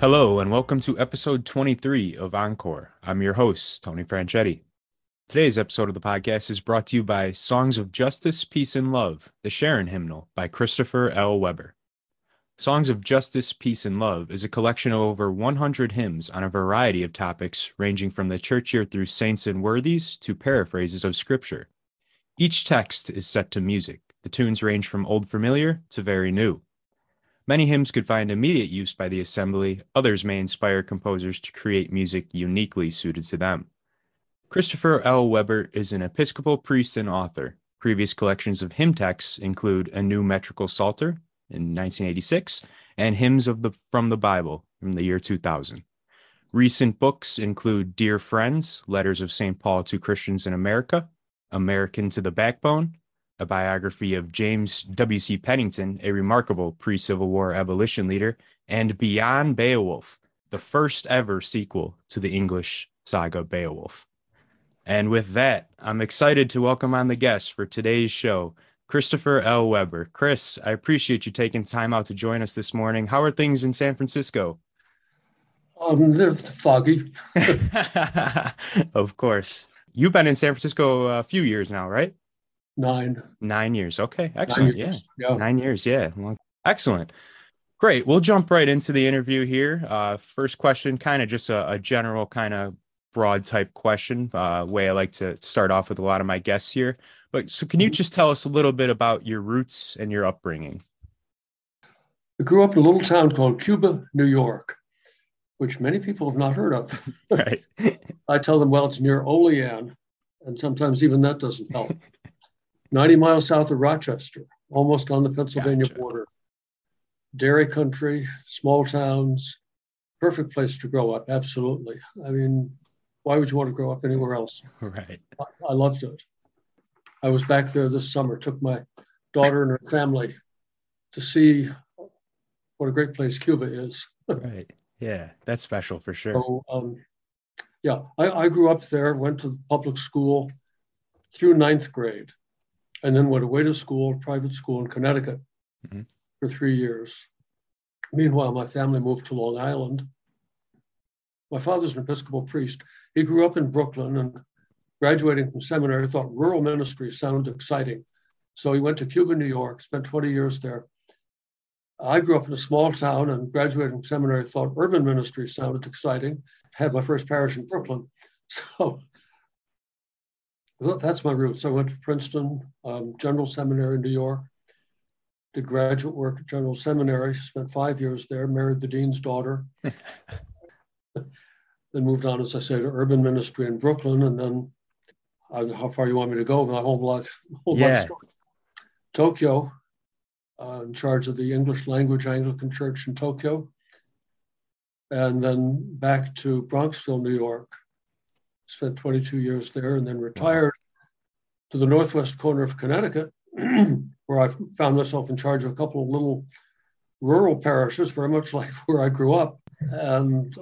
Hello, and welcome to episode 23 of Encore. I'm your host, Tony Franchetti. Today's episode of the podcast is brought to you by Songs of Justice, Peace, and Love, the Sharon Hymnal by Christopher L. Webber. Songs of Justice, Peace, and Love is a collection of over 100 hymns on a variety of topics ranging from the church year through saints and worthies to paraphrases of scripture. Each text is set to music. The tunes range from old familiar to very new. Many hymns could find immediate use by the assembly. Others may inspire composers to create music uniquely suited to them. Christopher L. Webber is an Episcopal priest and author. Previous collections of hymn texts include A New Metrical Psalter in 1986 and Hymns of the from the Bible from the year 2000. Recent books include Dear Friends, Letters of St. Paul to Christians in America, American to the Backbone, a biography of James W.C. Pennington, a remarkable pre-Civil War abolition leader, and Beyond Beowulf, the first ever sequel to the English saga Beowulf. And with that, I'm excited to welcome on the guest for today's show, Christopher L. Webber. Chris, I appreciate you taking time out to join us this morning. How are things in San Francisco? A little foggy. Of course. You've been in San Francisco a few years now, right? Nine years. Okay. Excellent. 9 years. Yeah. 9 years. Yeah. Excellent. Great. We'll jump right into the interview here. First question, kind of just a general kind of broad type question, way I like to start off with a lot of my guests here. But so can you just tell us a little bit about your roots and your upbringing? I grew up in a little town called Cuba, New York, which many people have not heard of. Right. I tell them, well, it's near Olean, and sometimes even that doesn't help. 90 miles south of Rochester, almost on the Pennsylvania border. Dairy country, small towns, perfect place to grow up, absolutely. I mean, why would you want to grow up anywhere else? Right. I loved it. I was back there this summer, took my daughter and her family to see what a great place Cuba is. Right. Yeah, that's special for sure. So, I grew up there, went to the public school through ninth grade. And then went away to school, private school in Connecticut for 3 years. Meanwhile, my family moved to Long Island. My father's an Episcopal priest. He grew up in Brooklyn and graduating from seminary, thought rural ministry sounded exciting. So he went to Cuba, New York, spent 20 years there. I grew up in a small town and graduating from seminary, thought urban ministry sounded exciting. Had my first parish in Brooklyn. So that's my roots. I went to Princeton, General Seminary in New York, did graduate work at General Seminary, spent 5 years there, married the dean's daughter, then moved on, as I say, to urban ministry in Brooklyn, and then I don't know how far you want me to go, my whole life story. Tokyo, in charge of the English language Anglican Church in Tokyo, and then back to Bronxville, New York. Spent 22 years there and then retired to the northwest corner of Connecticut, where I found myself in charge of a couple of little rural parishes, very much like where I grew up, and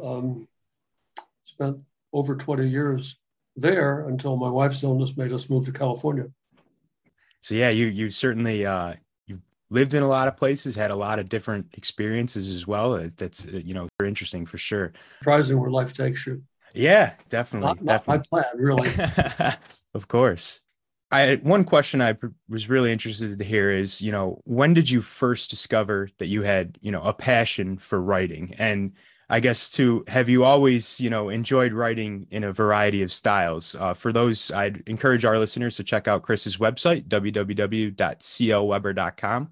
spent over 20 years there until my wife's illness made us move to California. So yeah, you certainly you lived in a lot of places, had a lot of different experiences as well. That's very interesting for sure. Surprising where life takes you. Yeah, definitely. Not my plan, really. Of course. One question I was really interested to hear is, when did you first discover that you had, a passion for writing? And I guess have you always, enjoyed writing in a variety of styles? For those, I'd encourage our listeners to check out Chris's website, www.clweber.com.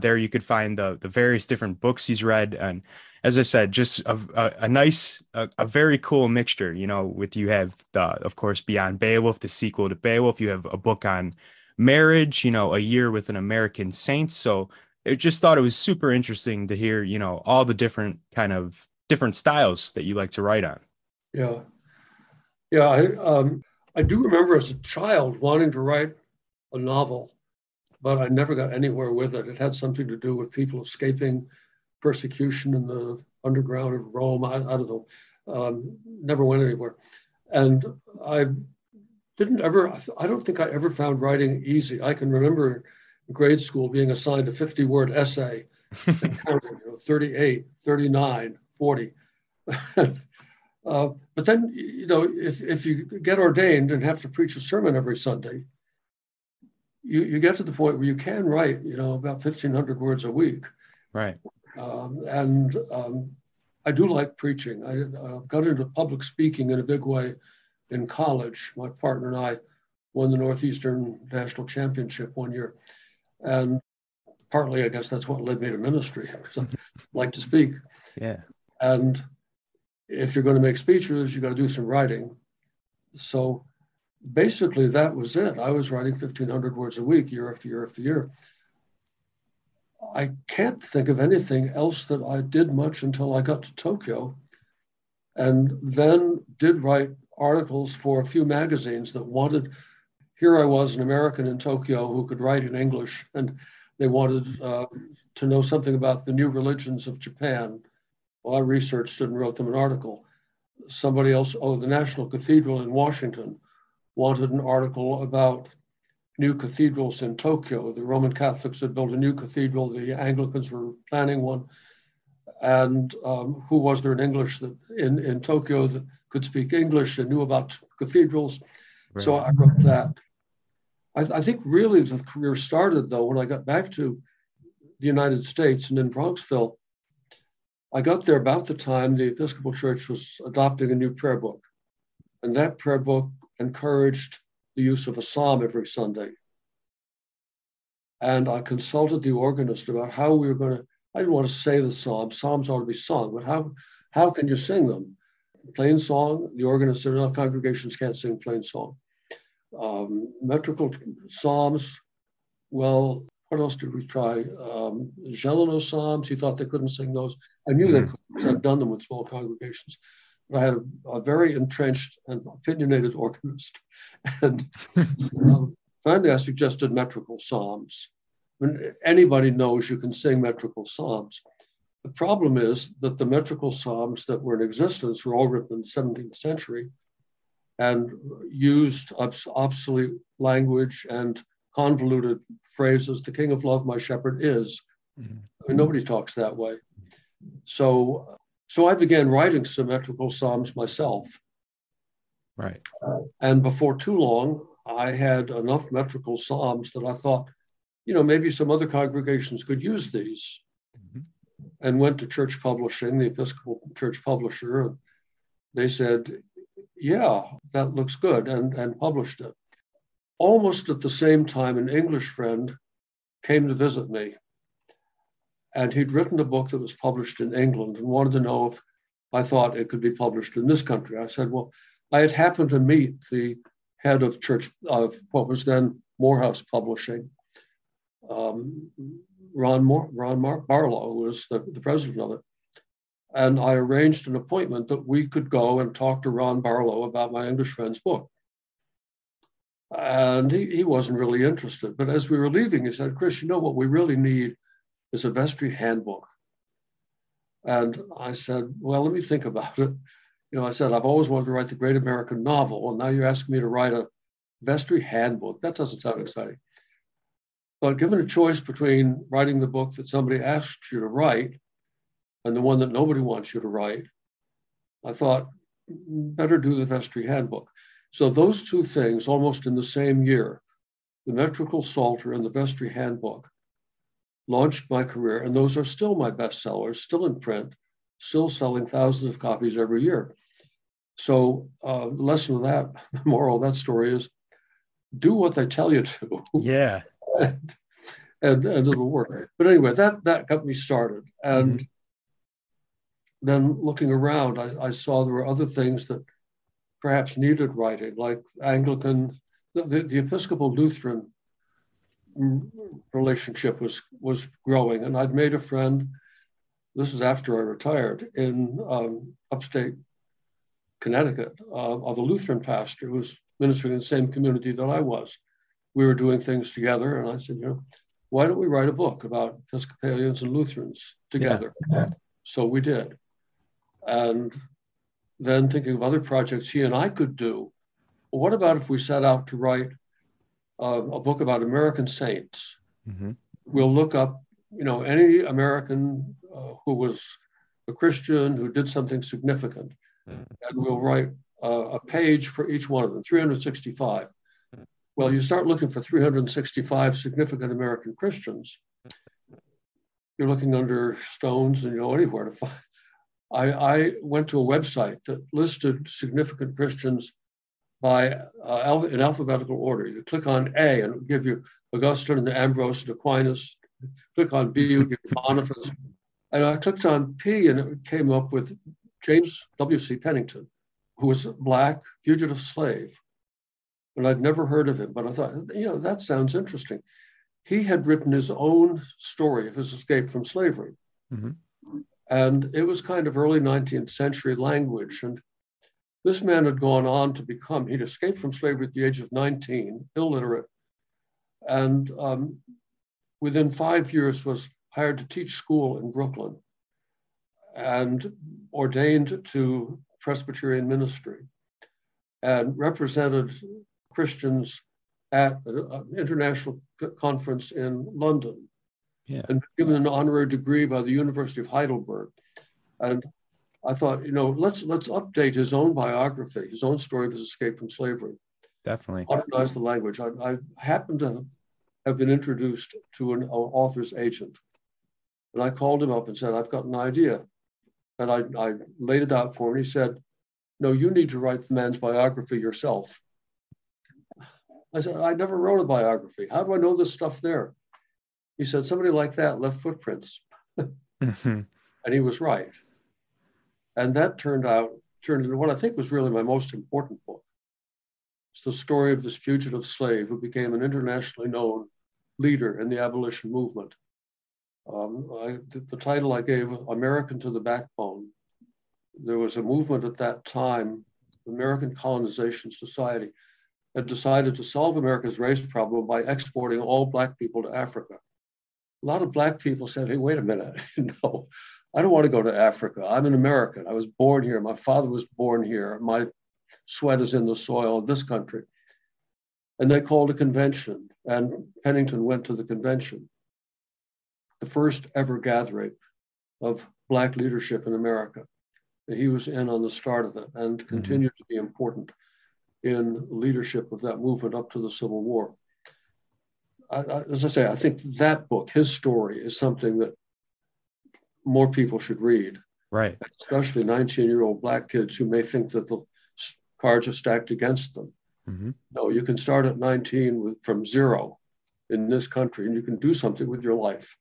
There you could find the various different books he's read. And as I said, just a nice, a very cool mixture, with you have, of course, Beyond Beowulf, the sequel to Beowulf. You have a book on marriage, A Year with an American Saint. So I just thought it was super interesting to hear, all the different styles that you like to write on. Yeah. Yeah. I do remember as a child wanting to write a novel, but I never got anywhere with it. It had something to do with people escaping persecution in the underground of Rome. I don't know. Never went anywhere. And I don't think I ever found writing easy. I can remember in grade school being assigned a 50-word essay and counting, 38, 39, 40. But then, you know, if you get ordained and have to preach a sermon every Sunday, you get to the point where you can write, you know, about 1,500 words a week. Right. I do like preaching. I got into public speaking in a big way in college. My partner and I won the Northeastern National Championship one year. And partly, I guess, that's what led me to ministry, because I like to speak. Yeah. And if you're going to make speeches, you got to do some writing. So basically, that was it. I was writing 1,500 words a week, year after year after year. I can't think of anything else that I did much until I got to Tokyo, and then did write articles for a few magazines that wanted, here I was, an American in Tokyo who could write in English, and they wanted to know something about the new religions of Japan. Well, I researched it and wrote them an article. Somebody else, the National Cathedral in Washington wanted an article about new cathedrals in Tokyo. The Roman Catholics had built a new cathedral. The Anglicans were planning one. And who was there in English in Tokyo that could speak English and knew about cathedrals? Right. So I wrote that. I think really the career started, though, when I got back to the United States and in Bronxville. I got there about the time the Episcopal Church was adopting a new prayer book. And that prayer book encouraged the use of a psalm every Sunday. And I consulted the organist about how we were going to, I didn't want to say the psalm, psalms ought to be sung, but how can you sing them? Plain song, the organist said, no, congregations can't sing plain song. Metrical psalms, well, what else did we try? Gelano psalms, he thought they couldn't sing those. I knew they couldn't, because I'd done them with small congregations. But I had a very entrenched and opinionated organist. And finally, I suggested metrical psalms. When anybody knows you can sing metrical psalms. The problem is that the metrical psalms that were in existence were all written in the 17th century and used obsolete language and convoluted phrases. The King of Love, my Shepherd is. I mean, nobody talks that way. So I began writing symmetrical psalms myself. Right. And before too long, I had enough metrical psalms that I thought, you know, maybe some other congregations could use these. And went to church publishing, the Episcopal Church publisher. And they said, yeah, that looks good, and published it. Almost at the same time, an English friend came to visit me. And he'd written a book that was published in England and wanted to know if I thought it could be published in this country. I said, well, I had happened to meet the head of church of what was then Morehouse Publishing, Ron Barlow, who was the president of it. And I arranged an appointment that we could go and talk to Ron Barlow about my English friend's book. And he wasn't really interested. But as we were leaving, he said, Chris, you know what we really need? It's a vestry handbook. And I said, well, let me think about it. You know, I said, I've always wanted to write the great American novel, and now you're asking me to write a vestry handbook. That doesn't sound exciting. But given a choice between writing the book that somebody asked you to write and the one that nobody wants you to write, I thought, better do the vestry handbook. So those two things, almost in the same year, the metrical psalter and the vestry handbook, launched my career, and those are still my bestsellers, still in print, still selling thousands of copies every year. So the lesson of that, the moral of that story is, do what they tell you to. Yeah. and it'll work. But anyway, that got me started. And then looking around, I saw there were other things that perhaps needed writing, like Anglican, the Episcopal Lutheran relationship was growing, and I'd made a friend. This is after I retired in upstate Connecticut of a Lutheran pastor who was ministering in the same community that I was. We were doing things together, and I said, you know, why don't we write a book about Episcopalians and Lutherans together? Yeah. So we did. And then thinking of other projects he and I could do, well, what about if we set out to write a book about American saints? We'll look up, you know, any American who was a Christian who did something significant, and we'll write a page for each one of them, 365. Well, you start looking for 365 significant American Christians. You're looking under stones and anywhere to find. I went to a website that listed significant Christians by in alphabetical order. You click on A and it will give you Augustine and Ambrose and Aquinas. Click on B, you get Boniface. And I clicked on P and it came up with James W.C. Pennington, who was a black fugitive slave. And I'd never heard of him, but I thought, you know, that sounds interesting. He had written his own story of his escape from slavery. Mm-hmm. And it was kind of early 19th century language. And this man had gone on to become, he'd escaped from slavery at the age of 19, illiterate. And within 5 years was hired to teach school in Brooklyn and ordained to Presbyterian ministry and represented Christians at an international conference in London, and given an honorary degree by the University of Heidelberg. And I thought, you know, let's update his own biography, his own story of his escape from slavery. Definitely. Modernize the language. I happened to have been introduced to an author's agent. And I called him up and said, I've got an idea. And I laid it out for him. He said, no, you need to write the man's biography yourself. I said, I never wrote a biography. How do I know this stuff there? He said, somebody like that left footprints. And he was right. And that turned into what I think was really my most important book. It's the story of this fugitive slave who became an internationally known leader in the abolition movement. The title I gave, American to the Backbone. There was a movement at that time, the American Colonization Society, had decided to solve America's race problem by exporting all Black people to Africa. A lot of Black people said, hey, wait a minute, no, I don't want to go to Africa. I'm an American. I was born here. My father was born here. My sweat is in the soil of this country. And they called a convention, and Pennington went to the convention, the first ever gathering of Black leadership in America. He was in on the start of it and continued to be important in leadership of that movement up to the Civil War. As I say, I think that book, his story, is something that more people should read. Right. Especially 19-year-old Black kids who may think that the cards are stacked against them. Mm-hmm. No, you can start at 19 from zero in this country, and you can do something with your life.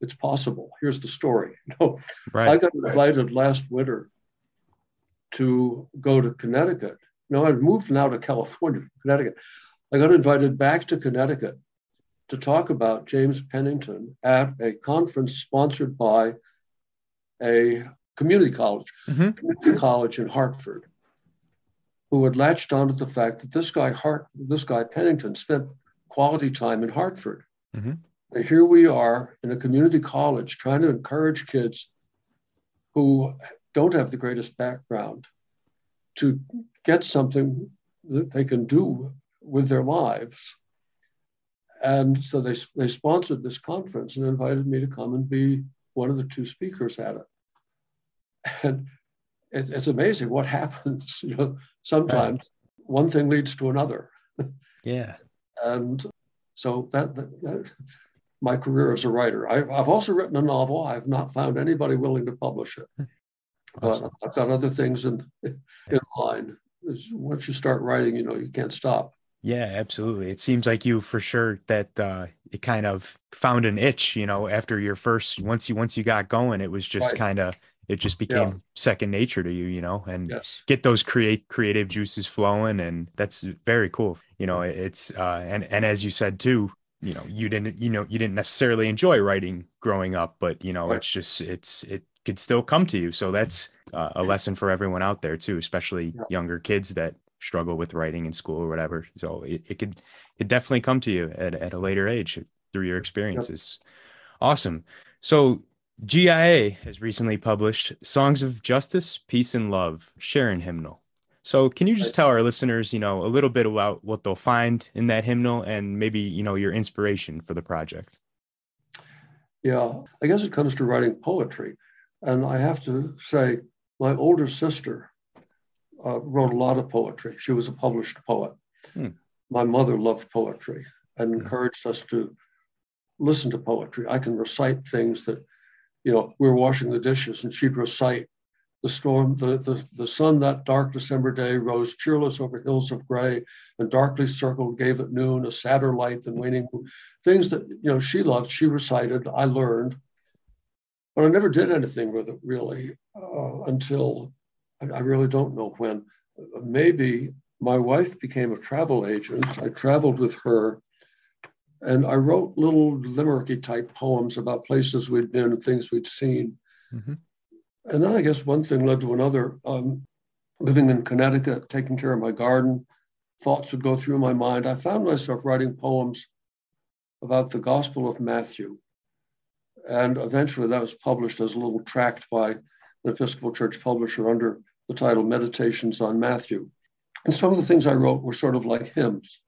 It's possible. Here's the story. No, right. I got invited last winter to go to Connecticut. No, I'd moved now to California from Connecticut. I got invited back to Connecticut to talk about James Pennington at a conference sponsored by a community college in Hartford, who had latched onto the fact that this guy Pennington spent quality time in Hartford. Mm-hmm. And here we are in a community college trying to encourage kids who don't have the greatest background to get something that they can do with their lives. And so they sponsored this conference and invited me to come and be one of the two speakers at it. And it's amazing what happens. You know, sometimes one thing leads to another. Yeah. And so that my career as a writer. I've also written a novel. I've not found anybody willing to publish it. Awesome. But I've got other things in line. Once you start writing, you know, you can't stop. Yeah, absolutely. It seems like you, for sure, that it kind of found an itch, you know, after your first, once you got going, it was just kind of, it just became second nature to you, you know, and get those creative juices flowing. And that's very cool. You know, it's, and as you said too, you know, you didn't necessarily enjoy writing growing up, but you know, it's just, it could still come to you. So that's a lesson for everyone out there too, especially younger kids that struggle with writing in school or whatever. So it could definitely come to you at a later age through your experiences. Yep. Awesome. So GIA has recently published Songs of Justice, Peace, and Love, Sharon hymnal. So can you just tell our listeners, you know, a little bit about what they'll find in that hymnal and maybe, you know, your inspiration for the project? Yeah, I guess it comes to writing poetry. And I have to say, my older sister wrote a lot of poetry. She was a published poet. Hmm. My mother loved poetry and encouraged us to listen to poetry. I can recite things that, you know, we were washing the dishes and she'd recite, the storm, the sun that dark December day rose cheerless over hills of gray and darkly circled, gave at noon a sadder light than waning. Things that, you know, she loved, she recited, I learned. But I never did anything with it really until, I really don't know when. Maybe my wife became a travel agent. I traveled with her and I wrote little limericky type poems about places we'd been and things we'd seen. Mm-hmm. And then I guess one thing led to another. Living in Connecticut, taking care of my garden, thoughts would go through my mind. I found myself writing poems about the Gospel of Matthew. And eventually that was published as a little tract by an Episcopal Church publisher under the title Meditations on Matthew. And some of the things I wrote were sort of like hymns.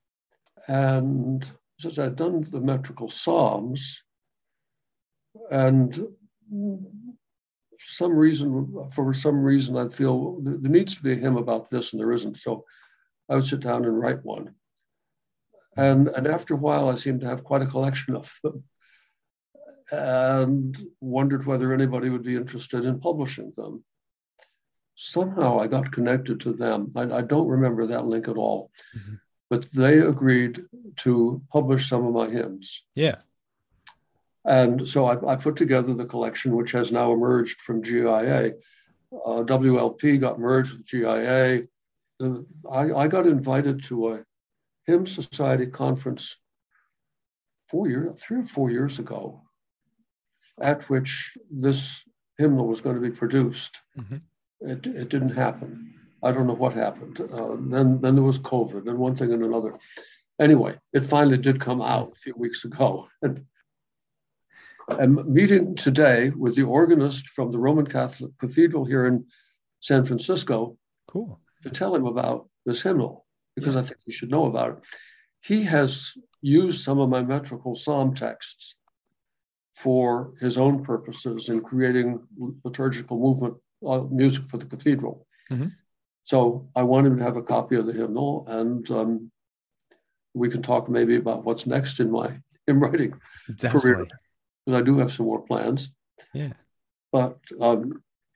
And since I'd done the metrical psalms, and for some reason I feel there needs to be a hymn about this and there isn't, so I would sit down and write one, and after a while I seemed to have quite a collection of them and wondered whether anybody would be interested in publishing them. Somehow I got connected to them. I don't remember that link at all, mm-hmm. but they agreed to publish some of my hymns. Yeah. And so I put together the collection, which has now emerged from GIA. WLP got merged with GIA. I got invited to a Hymn Society conference 3 or 4 years ago, at which this hymnal was going to be produced. Mm-hmm. It didn't happen. I don't know what happened. Then there was COVID and one thing and another. Anyway, it finally did come out a few weeks ago. I'm meeting today with the organist from the Roman Catholic Cathedral here in San Francisco. Cool. To tell him about this hymnal, because I think he should know about it. He has used some of my metrical psalm texts for his own purposes in creating liturgical movement music for the cathedral. Mm-hmm. So I want him to have a copy of the hymnal, and we can talk maybe about what's next in my hymn writing career. Because I do have some more plans. Yeah. But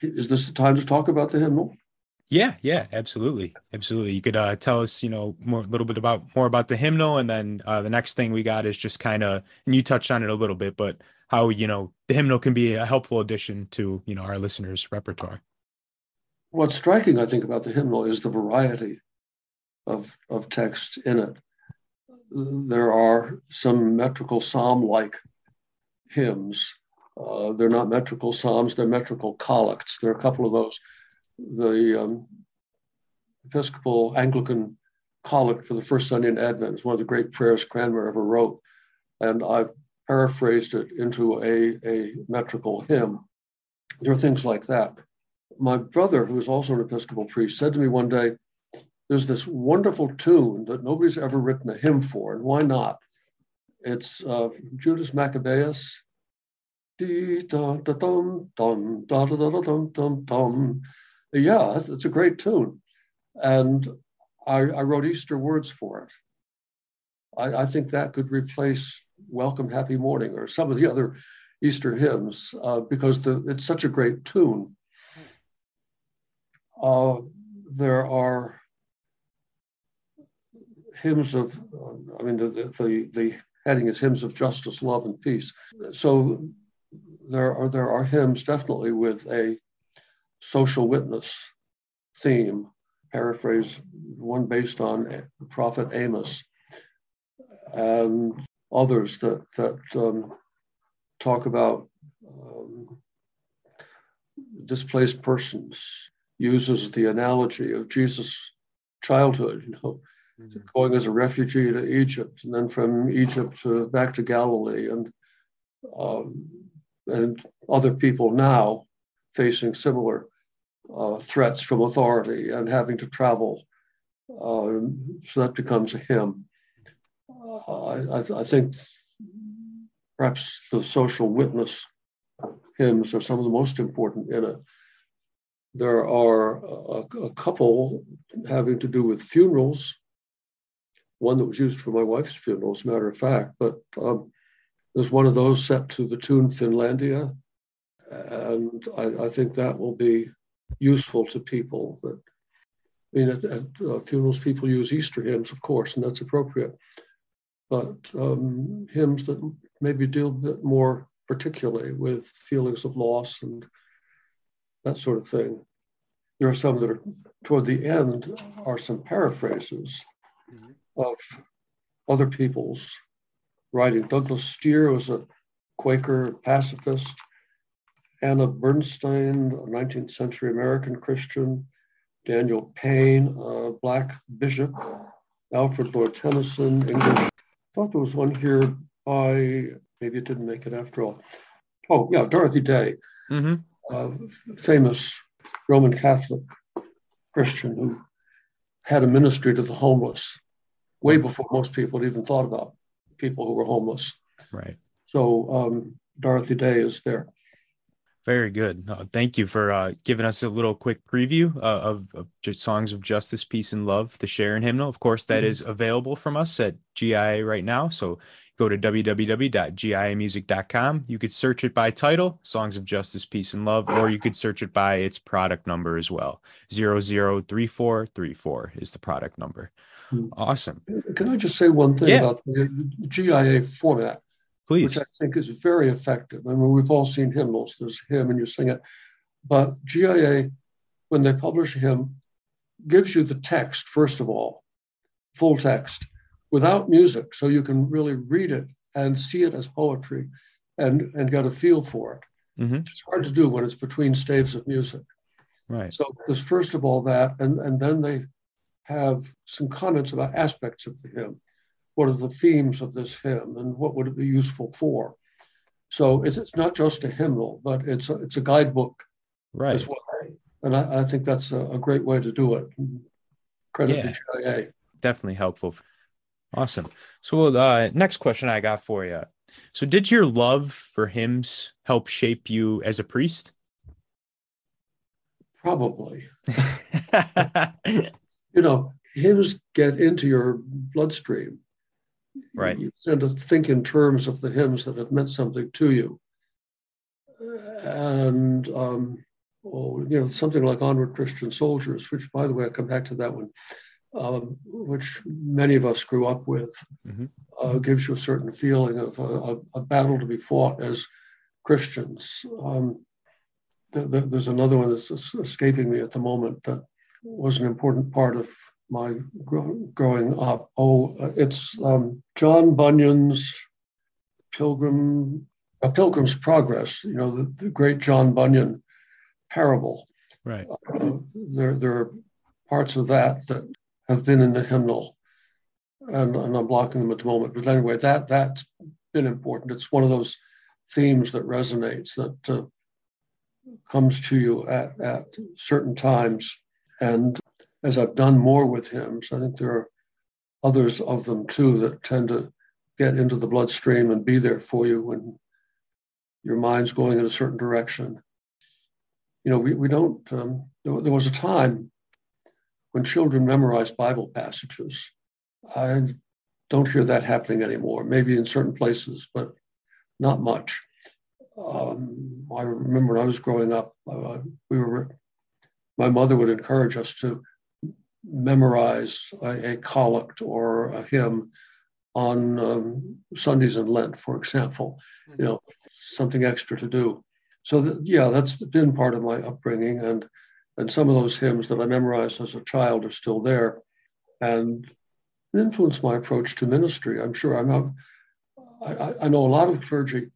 is this the time to talk about the hymnal? Yeah, absolutely. Absolutely. You could tell us, you know, a little bit more about the hymnal. And then the next thing we got is just kind of, and you touched on it a little bit, but how, you know, the hymnal can be a helpful addition to, you know, our listeners' repertoire. What's striking, I think, about the hymnal is the variety of text in it. There are some metrical psalm-like hymns. They're not metrical psalms, they're metrical collects. There are a couple of those. The Episcopal Anglican collect for the first Sunday in Advent is one of the great prayers Cranmer ever wrote. And I've paraphrased it into a metrical hymn. There are things like that. My brother, who is also an Episcopal priest, said to me one day, there's this wonderful tune that nobody's ever written a hymn for, and why not? It's Judas Maccabeus. Yeah, it's a great tune. And I wrote Easter words for it. I think that could replace Welcome Happy Morning or some of the other Easter hymns because it's such a great tune. There are hymns of, the heading is Hymns of Justice, Love, and Peace. So there are hymns definitely with a social witness theme, paraphrase one based on the prophet Amos, and others that talk about displaced persons, uses the analogy of Jesus' childhood, you know, going as a refugee to Egypt, and then from Egypt back to Galilee, and other people now facing similar threats from authority and having to travel. So that becomes a hymn. I think perhaps the social witness hymns are some of the most important in it. There are a couple having to do with funerals, one that was used for my wife's funeral, as a matter of fact, but there's one of those set to the tune Finlandia, and I think that will be useful to people. That, I mean, at funerals, people use Easter hymns, of course, and that's appropriate, but hymns that maybe deal a bit more particularly with feelings of loss and that sort of thing. There are some that are toward the end are some paraphrases of other people's writing. Douglas Steere was a Quaker pacifist. Anna Bernstein, a 19th century American Christian. Daniel Payne, a black bishop. Alfred Lord Tennyson, English. I thought there was one here by, maybe it didn't make it after all. Oh yeah, Dorothy Day. Mm-hmm. Famous Roman Catholic Christian who had a ministry to the homeless way before most people had even thought about people who were homeless. Right. So Dorothy Day is there. Very good. Thank you for giving us a little quick preview of Songs of Justice, Peace, and Love, the Sharon hymnal. Of course, that is available from us at GIA right now. So go to www.giamusic.com. You could search it by title, Songs of Justice, Peace, and Love, or you could search it by its product number as well. 003434 is the product number. Awesome. Can I just say one thing about the GIA format? Please. Which I think is very effective. I mean, we've all seen hymnals. There's a hymn and you sing it. But GIA, when they publish a hymn, gives you the text, first of all, full text, without music, so you can really read it and see it as poetry and get a feel for it. Mm-hmm. It's hard to do when it's between staves of music. Right. So there's first of all that, and then they have some comments about aspects of the hymn. What are the themes of this hymn and what would it be useful for? So it's not just a hymnal, but it's a guidebook as well. And I think that's a great way to do it. Credit to GIA. Definitely helpful. Awesome. So next question I got for you. So did your love for hymns help shape you as a priest? Probably. You know, hymns get into your bloodstream. Right. You tend to think in terms of the hymns that have meant something to you. And, you know, something like Onward Christian Soldiers, which, by the way, I'll come back to that one, which many of us grew up with, gives you a certain feeling of a battle to be fought as Christians. There's another one that's escaping me at the moment that was an important part of my growing up. It's John Bunyan's Pilgrim's Progress, you know, the great John Bunyan parable. Right. There are parts of that that have been in the hymnal, and I'm blocking them at the moment. But anyway, that's been important. It's one of those themes that resonates, that comes to you at certain times. And as I've done more with hymns, I think there are others of them too that tend to get into the bloodstream and be there for you when your mind's going in a certain direction. You know, we don't, there was a time when children memorized Bible passages. I don't hear that happening anymore, maybe in certain places, but not much. I remember when I was growing up, my mother would encourage us to memorize a collect or a hymn on Sundays in Lent, for example, you know, something extra to do. So that's been part of my upbringing, and some of those hymns that I memorized as a child are still there, and it influenced my approach to ministry. I'm sure I know a lot of clergy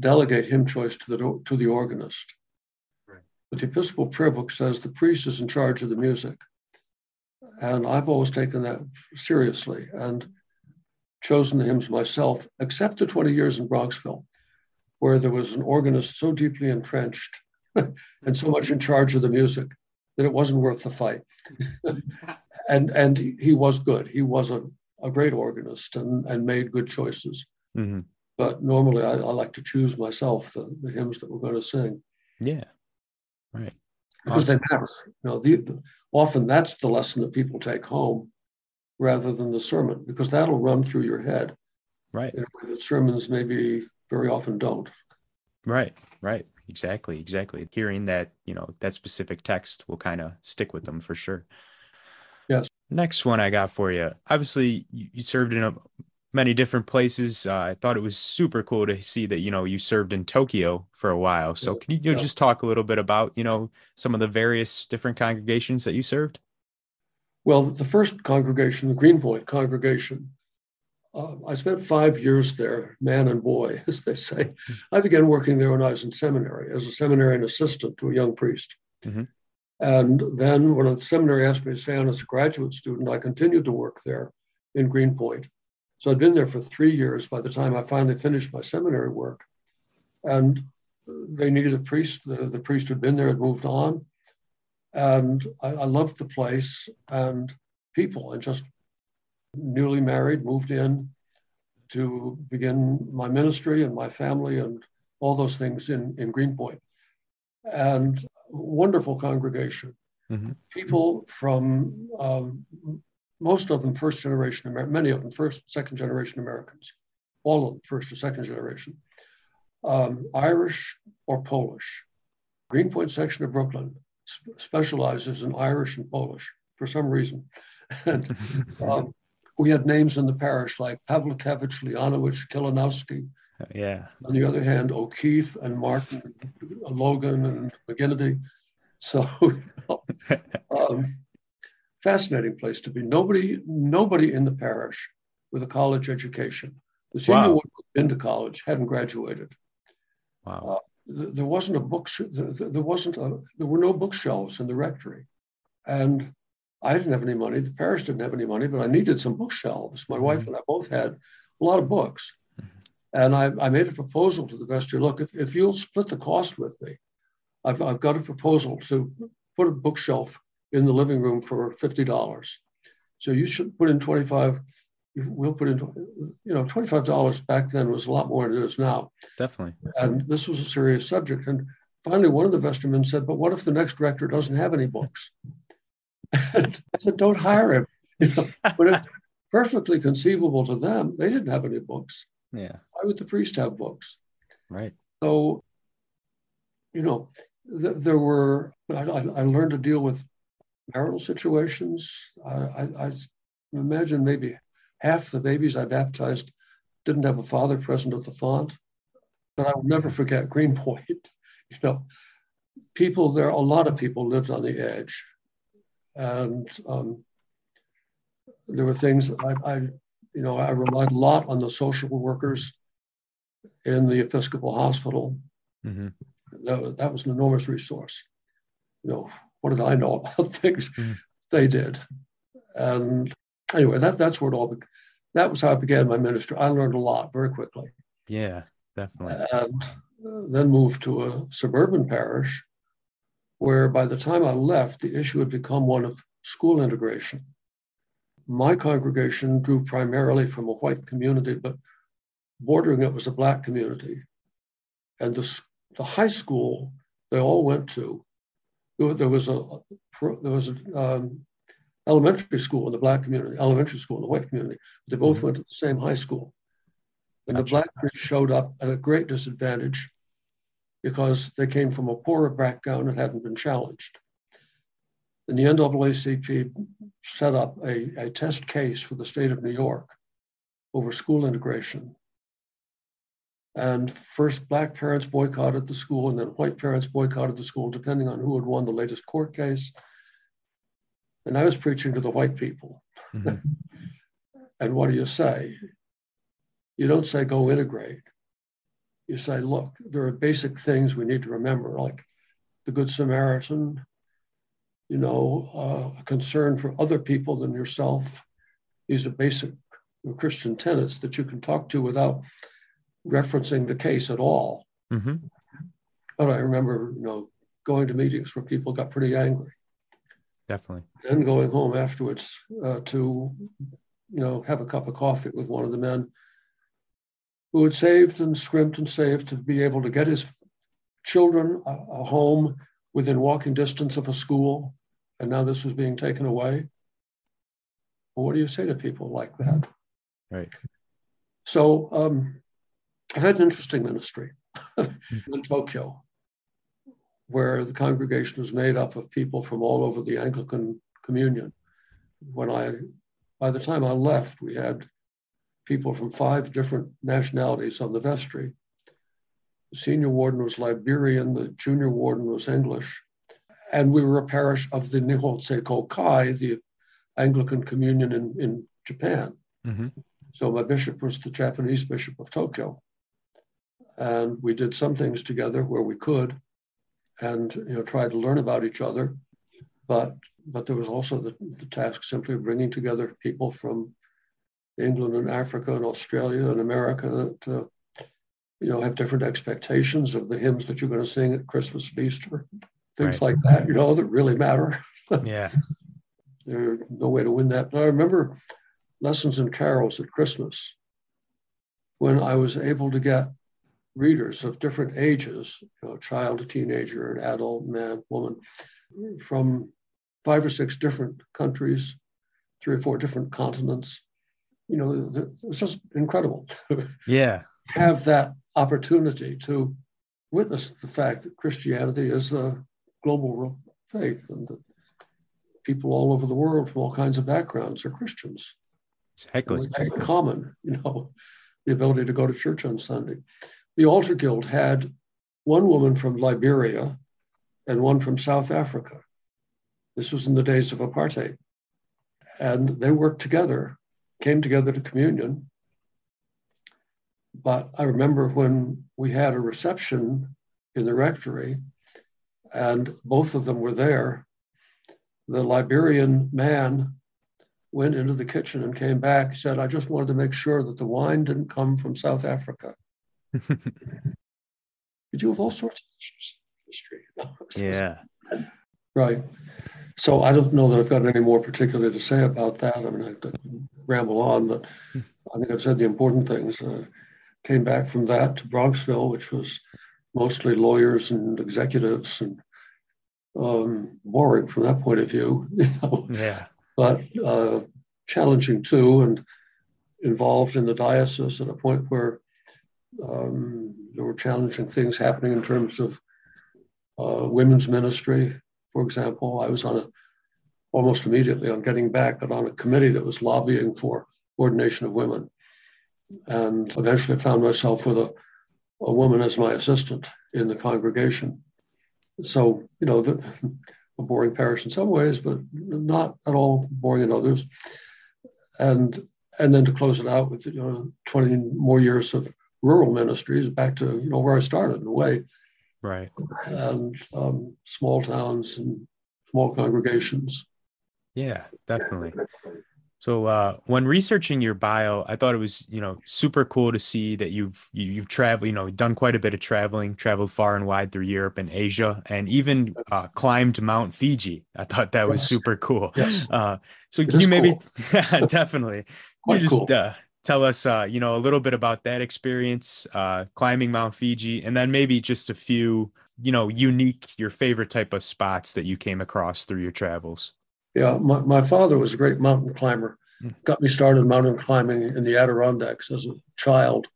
delegate hymn choice to the organist, right. But the Episcopal Prayer Book says the priest is in charge of the music. And I've always taken that seriously and chosen the hymns myself, except the 20 years in Bronxville, where there was an organist so deeply entrenched and so much in charge of the music that it wasn't worth the fight. and he was good. He was a great organist and made good choices. Mm-hmm. But normally I like to choose myself the hymns that we're going to sing. Yeah, right. Because they matter. You know, often that's the lesson that people take home rather than the sermon, because that'll run through your head. Right. In a way that sermons maybe very often don't. Right, right. Exactly, exactly. Hearing that, you know, that specific text will kind of stick with them for sure. Yes. Next one I got for you. Obviously, you served in many different places. I thought it was super cool to see that, you know, you served in Tokyo for a while. So can you just talk a little bit about, you know, some of the various different congregations that you served? Well, the first congregation, the Greenpoint congregation, I spent 5 years there, man and boy, as they say. I began working there when I was in seminary as a seminarian assistant to a young priest. Mm-hmm. And then when the seminary asked me to stay on as a graduate student, I continued to work there in Greenpoint. So I'd been there for 3 years by the time I finally finished my seminary work. And they needed a priest. The priest who'd been there had moved on. And I loved the place and people, and just newly married, moved in to begin my ministry and my family and all those things in Greenpoint. And wonderful congregation. Mm-hmm. People from, most of them first generation, many of them first, second generation Americans, all of them first or second generation, Irish or Polish. Greenpoint section of Brooklyn specializes in Irish and Polish for some reason. And we had names in the parish like Pavlikevich, Leonowicz, Kilinowski. Yeah. On the other hand, O'Keefe and Martin, Logan and McGinnity. So, you know, fascinating place to be. Nobody in the parish with a college education. The senior one who'd been to college hadn't graduated. Wow. There wasn't a book. There were no bookshelves in the rectory, and I didn't have any money. The parish didn't have any money, but I needed some bookshelves. My wife and I both had a lot of books. And I made a proposal to the vestry. Look, if you'll split the cost with me, I've got a proposal to put a bookshelf in the living room for $50. So you should put in $25. We'll put in, you know, $25 back then was a lot more than it is now. Definitely. And this was a serious subject. And finally, one of the vestrymen said, but what if the next rector doesn't have any books? And I said, don't hire him. You know, but it's perfectly conceivable to them. They didn't have any books. Yeah. Why would the priest have books? Right. So, you know, I learned to deal with marital situations. I imagine maybe half the babies I baptized didn't have a father present at the font, but I will never forget Greenpoint. You know, people there, a lot of people lived on the edge. And there were things I relied a lot on the social workers in the Episcopal Hospital. Mm-hmm. That was an enormous resource. You know, what did I know about things? Mm-hmm. They did. And anyway, that's where it all began. That was how I began my ministry. I learned a lot very quickly. Yeah, definitely. And then moved to a suburban parish where by the time I left, the issue had become one of school integration. My congregation drew primarily from a white community, but bordering it was a black community. And the high school they all went to, there was an elementary school in the black community, elementary school in the white community. They both went to the same high school. And the black kids showed up at a great disadvantage because they came from a poorer background and hadn't been challenged. And the NAACP set up a test case for the state of New York over school integration. And first black parents boycotted the school, and then white parents boycotted the school, depending on who had won the latest court case. And I was preaching to the white people. Mm-hmm. And what do you say? You don't say, go integrate. You say, look, there are basic things we need to remember, like the Good Samaritan, you know, a concern for other people than yourself. These are basic Christian tenets that you can talk to without referencing the case at all. Mm-hmm. But I remember, you know, going to meetings where people got pretty angry. Definitely. And going home afterwards to, you know, have a cup of coffee with one of the men who had saved and scrimped and saved to be able to get his children a home within walking distance of a school, and now this was being taken away. Well, what do you say to people like that? Right. So I've had an interesting ministry in Tokyo, where the congregation was made up of people from all over the Anglican communion. By the time I left, we had people from 5 different nationalities on the vestry. The senior warden was Liberian, the junior warden was English, and we were a parish of the Nihon Seiko Kai, the Anglican communion in Japan. Mm-hmm. So my bishop was the Japanese bishop of Tokyo. And we did some things together where we could, and tried to learn about each other. But there was also the task simply of bringing together people from England and Africa and Australia and America that have different expectations of the hymns that you're going to sing at Christmas and Easter, things like that, that really matter. Yeah. There's no way to win that. And I remember lessons in carols at Christmas when I was able to get readers of different ages, child, a teenager, an adult, man, woman, from 5 or 6 different countries, 3 or 4 different continents. It's just incredible. Yeah. Have that opportunity to witness the fact that Christianity is a global faith and that people all over the world from all kinds of backgrounds are Christians. Exactly. And we had common, the ability to go to church on Sunday. The Altar Guild had one woman from Liberia and one from South Africa. This was in the days of apartheid. And they worked together, came together to communion. But I remember when we had a reception in the rectory and both of them were there, the Liberian man went into the kitchen and came back, said, I just wanted to make sure that the wine didn't come from South Africa. Did you have all sorts of history? Yeah. Right. So I don't know that I've got any more particularly to say about that. I mean, I ramble on, but I think I've said the important things. I came back from that to Bronxville, which was mostly lawyers and executives, and boring from that point of view. Yeah. But challenging too, and involved in the diocese at a point where there were challenging things happening in terms of women's ministry, for example. I was almost immediately on getting back, but on a committee that was lobbying for ordination of women. And eventually found myself with a woman as my assistant in the congregation. So, a boring parish in some ways, but not at all boring in others. And then to close it out with 20 more years of rural ministries, back to where I started in a way, right? And small towns and small congregations. Yeah, definitely. So when researching your bio, I thought it was super cool to see that you've traveled, done quite a bit of traveling, traveled far and wide through Europe and Asia, and even climbed Mount Fuji. I thought that was super cool. Yes. So it can you maybe cool. Definitely quite you just cool. Tell us, a little bit about that experience, climbing Mount Fuji, and then maybe just a few, your favorite type of spots that you came across through your travels. Yeah, my father was a great mountain climber, got me started mountain climbing in the Adirondacks as a child.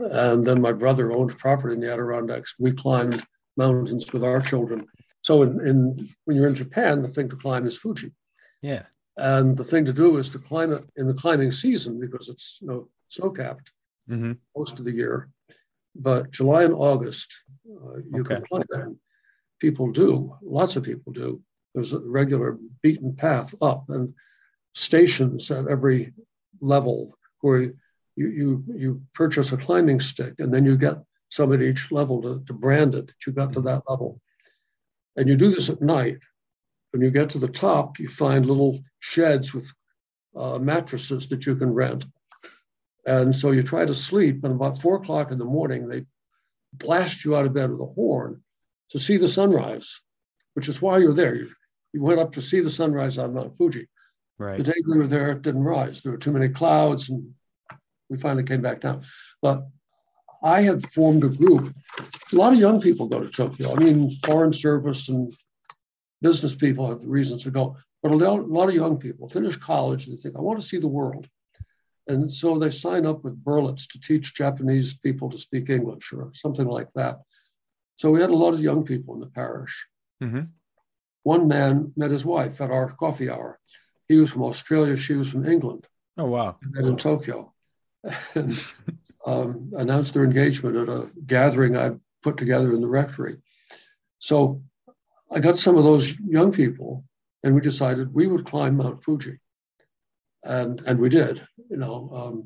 And then my brother owned property in the Adirondacks. We climbed mountains with our children. So when you're in Japan, the thing to climb is Fuji. Yeah. And the thing to do is to climb it in the climbing season because it's snow-capped most of the year. But July and August, you can climb it. People do. Lots of people do. There's a regular beaten path up and stations at every level where you purchase a climbing stick and then you get somebody at each level to brand it that you got to that level. And you do this at night. When you get to the top, you find little sheds with mattresses that you can rent. And so you try to sleep, and about 4 o'clock in the morning, they blast you out of bed with a horn to see the sunrise, which is why you're there. You went up to see the sunrise on Mount Fuji. Right. The day we were there, it didn't rise. There were too many clouds and we finally came back down. But I had formed a group. A lot of young people go to Tokyo. I mean, foreign service and business people have the reasons to go. But a lot of young people finish college and they think, I want to see the world. And so they sign up with Berlitz to teach Japanese people to speak English or something like that. So we had a lot of young people in the parish. Mm-hmm. One man met his wife at our coffee hour. He was from Australia. She was from England. Oh, wow. They met in Tokyo. And announced their engagement at a gathering I put together in the rectory. So I got some of those young people, and we decided we would climb Mount Fuji. And we did, you know.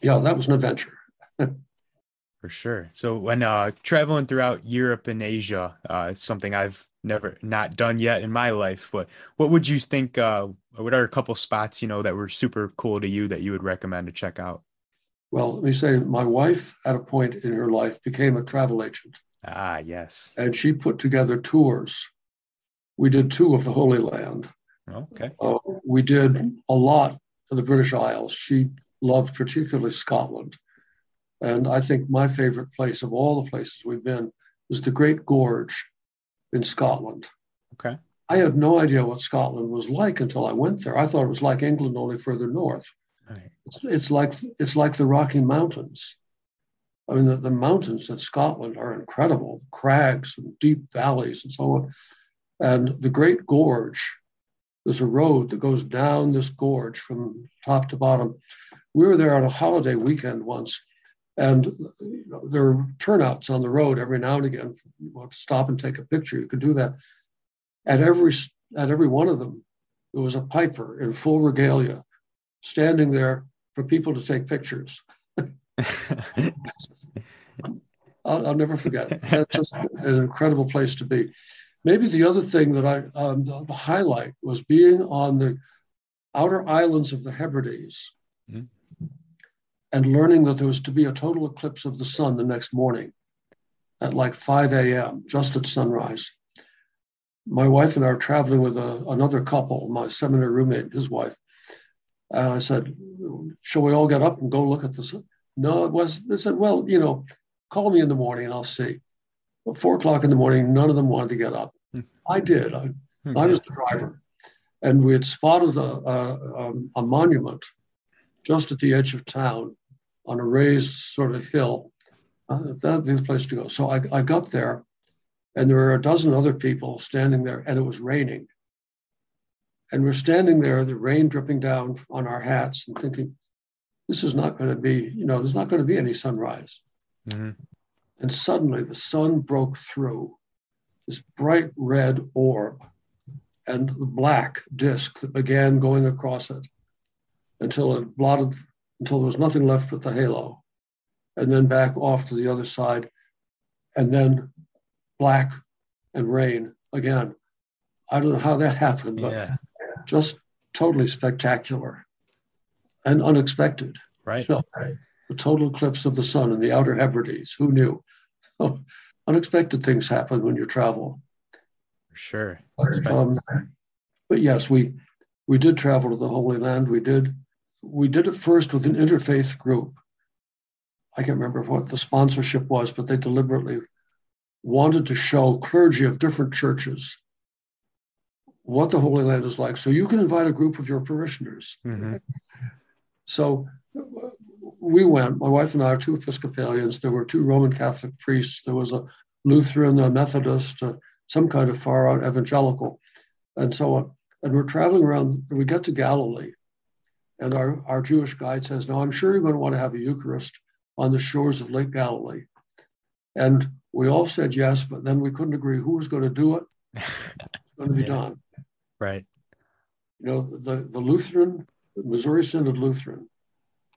Yeah, that was an adventure. For sure. So when traveling throughout Europe and Asia, something I've not done yet in my life, but what would you think, what are a couple spots, you know, that were super cool to you that you would recommend to check out? Well, let me say, my wife at a point in her life became a travel agent. Ah, yes. And she put together tours. We did two of the Holy Land. Okay. We did a lot of the British Isles. She loved particularly Scotland. And I think my favorite place of all the places we've been is the Great Gorge in Scotland. Okay. I had no idea what Scotland was like until I went there. I thought it was like England, only further north. Right. It's like the Rocky Mountains. I mean, the mountains in Scotland are incredible, crags and deep valleys and so on. And the Great Gorge, there's a road that goes down this gorge from top to bottom. We were there on a holiday weekend once, and you know, there are turnouts on the road every now and again. If you want to stop and take a picture, you can do that. At every one of them, there was a piper in full regalia, standing there for people to take pictures. I'll never forget. That's just an incredible place to be. Maybe the other thing that the highlight was being on the outer islands of the Hebrides, mm-hmm. and learning that there was to be a total eclipse of the sun the next morning at like 5 a.m., just at sunrise. My wife and I were traveling with another couple, my seminary roommate and his wife. And I said, shall we all get up and go look at the sun? No, they said, well, you know, call me in the morning and I'll see. At 4 o'clock in the morning, none of them wanted to get up. I did. I was the driver. And we had spotted a monument just at the edge of town on a raised sort of hill. That'd be the place to go. So I got there, and there were a dozen other people standing there, and it was raining. And we're standing there, the rain dripping down on our hats, and thinking, this is not going to be, you know, there's not going to be any sunrise. Mm-hmm. And suddenly the sun broke through this bright red orb and the black disk that began going across it until there was nothing left but the halo, and then back off to the other side, and then black and rain again. I don't know how that happened, but yeah. Just totally spectacular and unexpected. Right. So, the total eclipse of the sun in the outer Hebrides. Who knew? So, unexpected things happen when you travel. Sure. But yes, we did travel to the Holy Land. We did it first with an interfaith group. I can't remember what the sponsorship was, but they deliberately wanted to show clergy of different churches what the Holy Land is like. So you can invite a group of your parishioners. Mm-hmm. So we went, my wife and I are two Episcopalians. There were two Roman Catholic priests. There was a Lutheran, a Methodist, some kind of far out evangelical, and so on. And we're traveling around, and we get to Galilee. And our Jewish guide says, now, I'm sure you're going to want to have a Eucharist on the shores of Lake Galilee. And we all said yes, but then we couldn't agree who was going to do it. It's going to be done. Right. You know, the Lutheran, Missouri Synod Lutheran.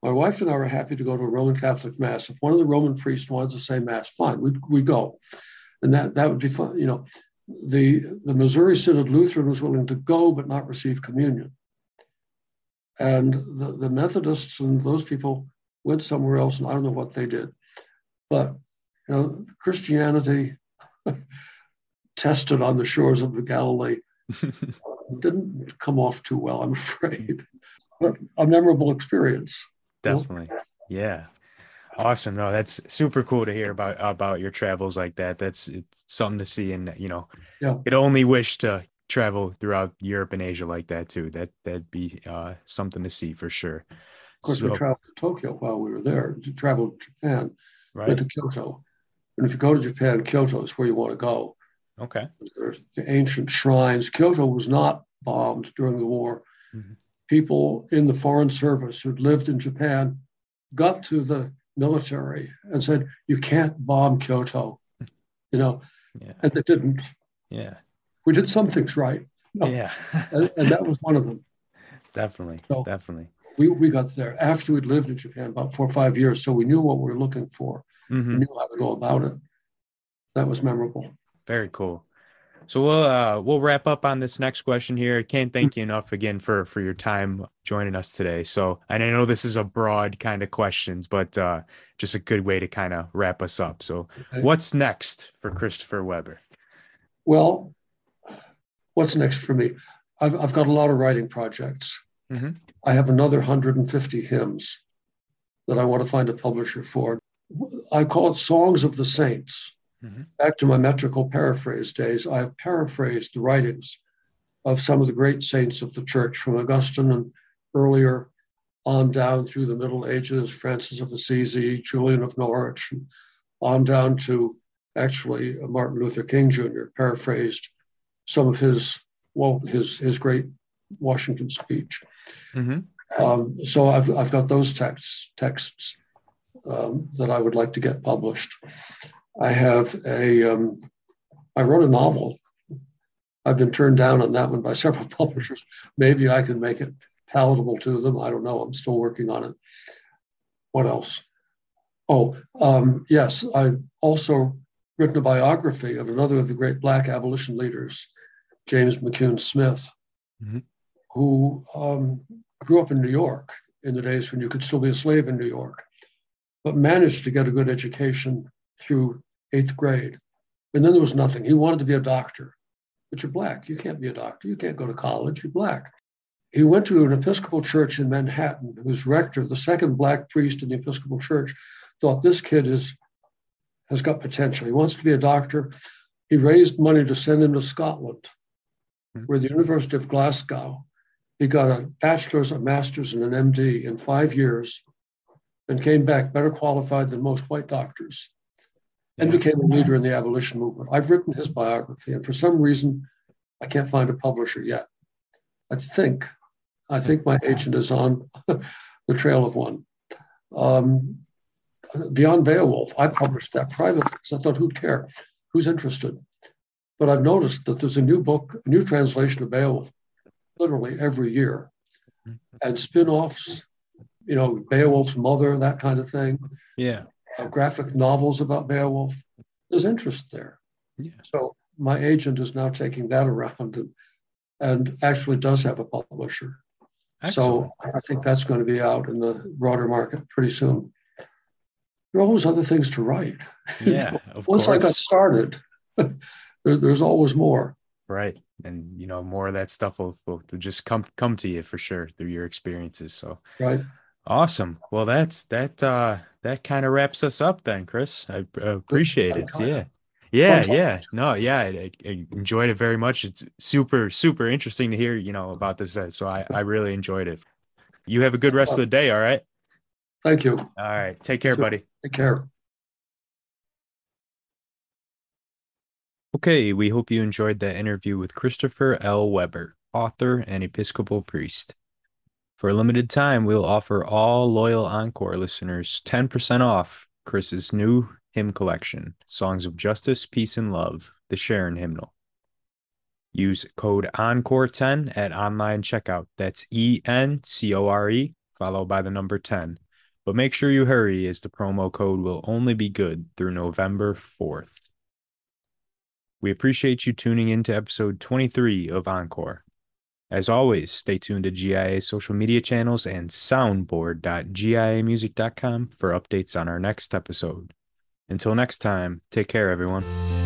My wife and I were happy to go to a Roman Catholic Mass. If one of the Roman priests wanted to say Mass, fine, we'd go. And that would be fun. You know, the Missouri Synod Lutheran was willing to go but not receive communion. And the Methodists and those people went somewhere else, and I don't know what they did. But, you know, Christianity tested on the shores of the Galilee didn't come off too well, I'm afraid. But a memorable experience. Definitely. Yeah. Awesome. No, that's super cool to hear about your travels like that. It's something to see. And, you know, It only wish to travel throughout Europe and Asia like that too. That'd be something to see for sure. Of course, we traveled to Tokyo while we were there, to travel to Japan, right, to Kyoto. And if you go to Japan, Kyoto is where you want to go. Okay. There's the ancient shrines. Kyoto was not bombed during the war. Mm-hmm. People in the Foreign Service who'd lived in Japan got to the military and said, "You can't bomb Kyoto," you know, and they didn't. Yeah. We did some things right. No. Yeah. and that was one of them. Definitely. So definitely. We got there after we'd lived in Japan about 4 or 5 years. So we knew what we were looking for. Mm-hmm. We knew how to go about it. That was memorable. Very cool. So we'll wrap up on this next question here. Can't thank you enough again for your time joining us today. So, and I know this is a broad kind of questions, but just a good way to kind of wrap us up. So What's next for Christopher Webber? Well, what's next for me? I've got a lot of writing projects. Mm-hmm. I have another 150 hymns that I want to find a publisher for. I call it Songs of the Saints. Mm-hmm. Back to my metrical paraphrase days, I have paraphrased the writings of some of the great saints of the church, from Augustine and earlier on down through the Middle Ages, Francis of Assisi, Julian of Norwich, and on down to actually Martin Luther King Jr. paraphrased some of his great Washington speech. Mm-hmm. So I've got those texts that I would like to get published. I have I wrote a novel. I've been turned down on that one by several publishers. Maybe I can make it palatable to them. I don't know. I'm still working on it. What else? Oh, yes. I've also written a biography of another of the great Black abolition leaders, James McCune Smith, mm-hmm. who grew up in New York in the days when you could still be a slave in New York, but managed to get a good education through 8th grade. And then there was nothing. He wanted to be a doctor, but you're Black. You can't be a doctor. You can't go to college. You're Black. He went to an Episcopal church in Manhattan, whose rector, the second Black priest in the Episcopal church, thought this kid has got potential. He wants to be a doctor. He raised money to send him to Scotland, where the University of Glasgow, he got a bachelor's, a master's, and an MD in 5 years, and came back better qualified than most white doctors. And became a leader in the abolition movement. I've written his biography, and for some reason, I can't find a publisher yet. I think my agent is on the trail of one. Beyond Beowulf, I published that privately because I thought, who'd care? Who's interested? But I've noticed that there's a new book, a new translation of Beowulf, literally every year, and spin-offs, you know, Beowulf's mother, that kind of thing. Yeah. Graphic novels about Beowulf. There's interest there. Yeah. So my agent is now taking that around and actually does have a publisher. Excellent. So I think that's going to be out in the broader market pretty soon. There are always other things to write. Yeah, of course. Once I got started, there's always more. Right. And, you know, more of that stuff will just come to you for sure through your experiences. So right. Awesome. Well, that kind of wraps us up then, Chris. I appreciate it. Yeah. No, yeah. I enjoyed it very much. It's super, super interesting to hear, you know, about this. So I really enjoyed it. You have a good rest of the day. All right. Thank you. All right. Take care, buddy. Take care. Okay. We hope you enjoyed that interview with Christopher L. Webber, author and Episcopal priest. For a limited time, we'll offer all loyal Encore listeners 10% off Chris's new hymn collection, Songs of Justice, Peace, and Love, the Sharon hymnal. Use code ENCORE10 at online checkout. That's ENCORE, followed by the number 10. But make sure you hurry, as the promo code will only be good through November 4th. We appreciate you tuning in to episode 23 of Encore. As always, stay tuned to GIA social media channels and soundboard.giamusic.com for updates on our next episode. Until next time, take care, everyone.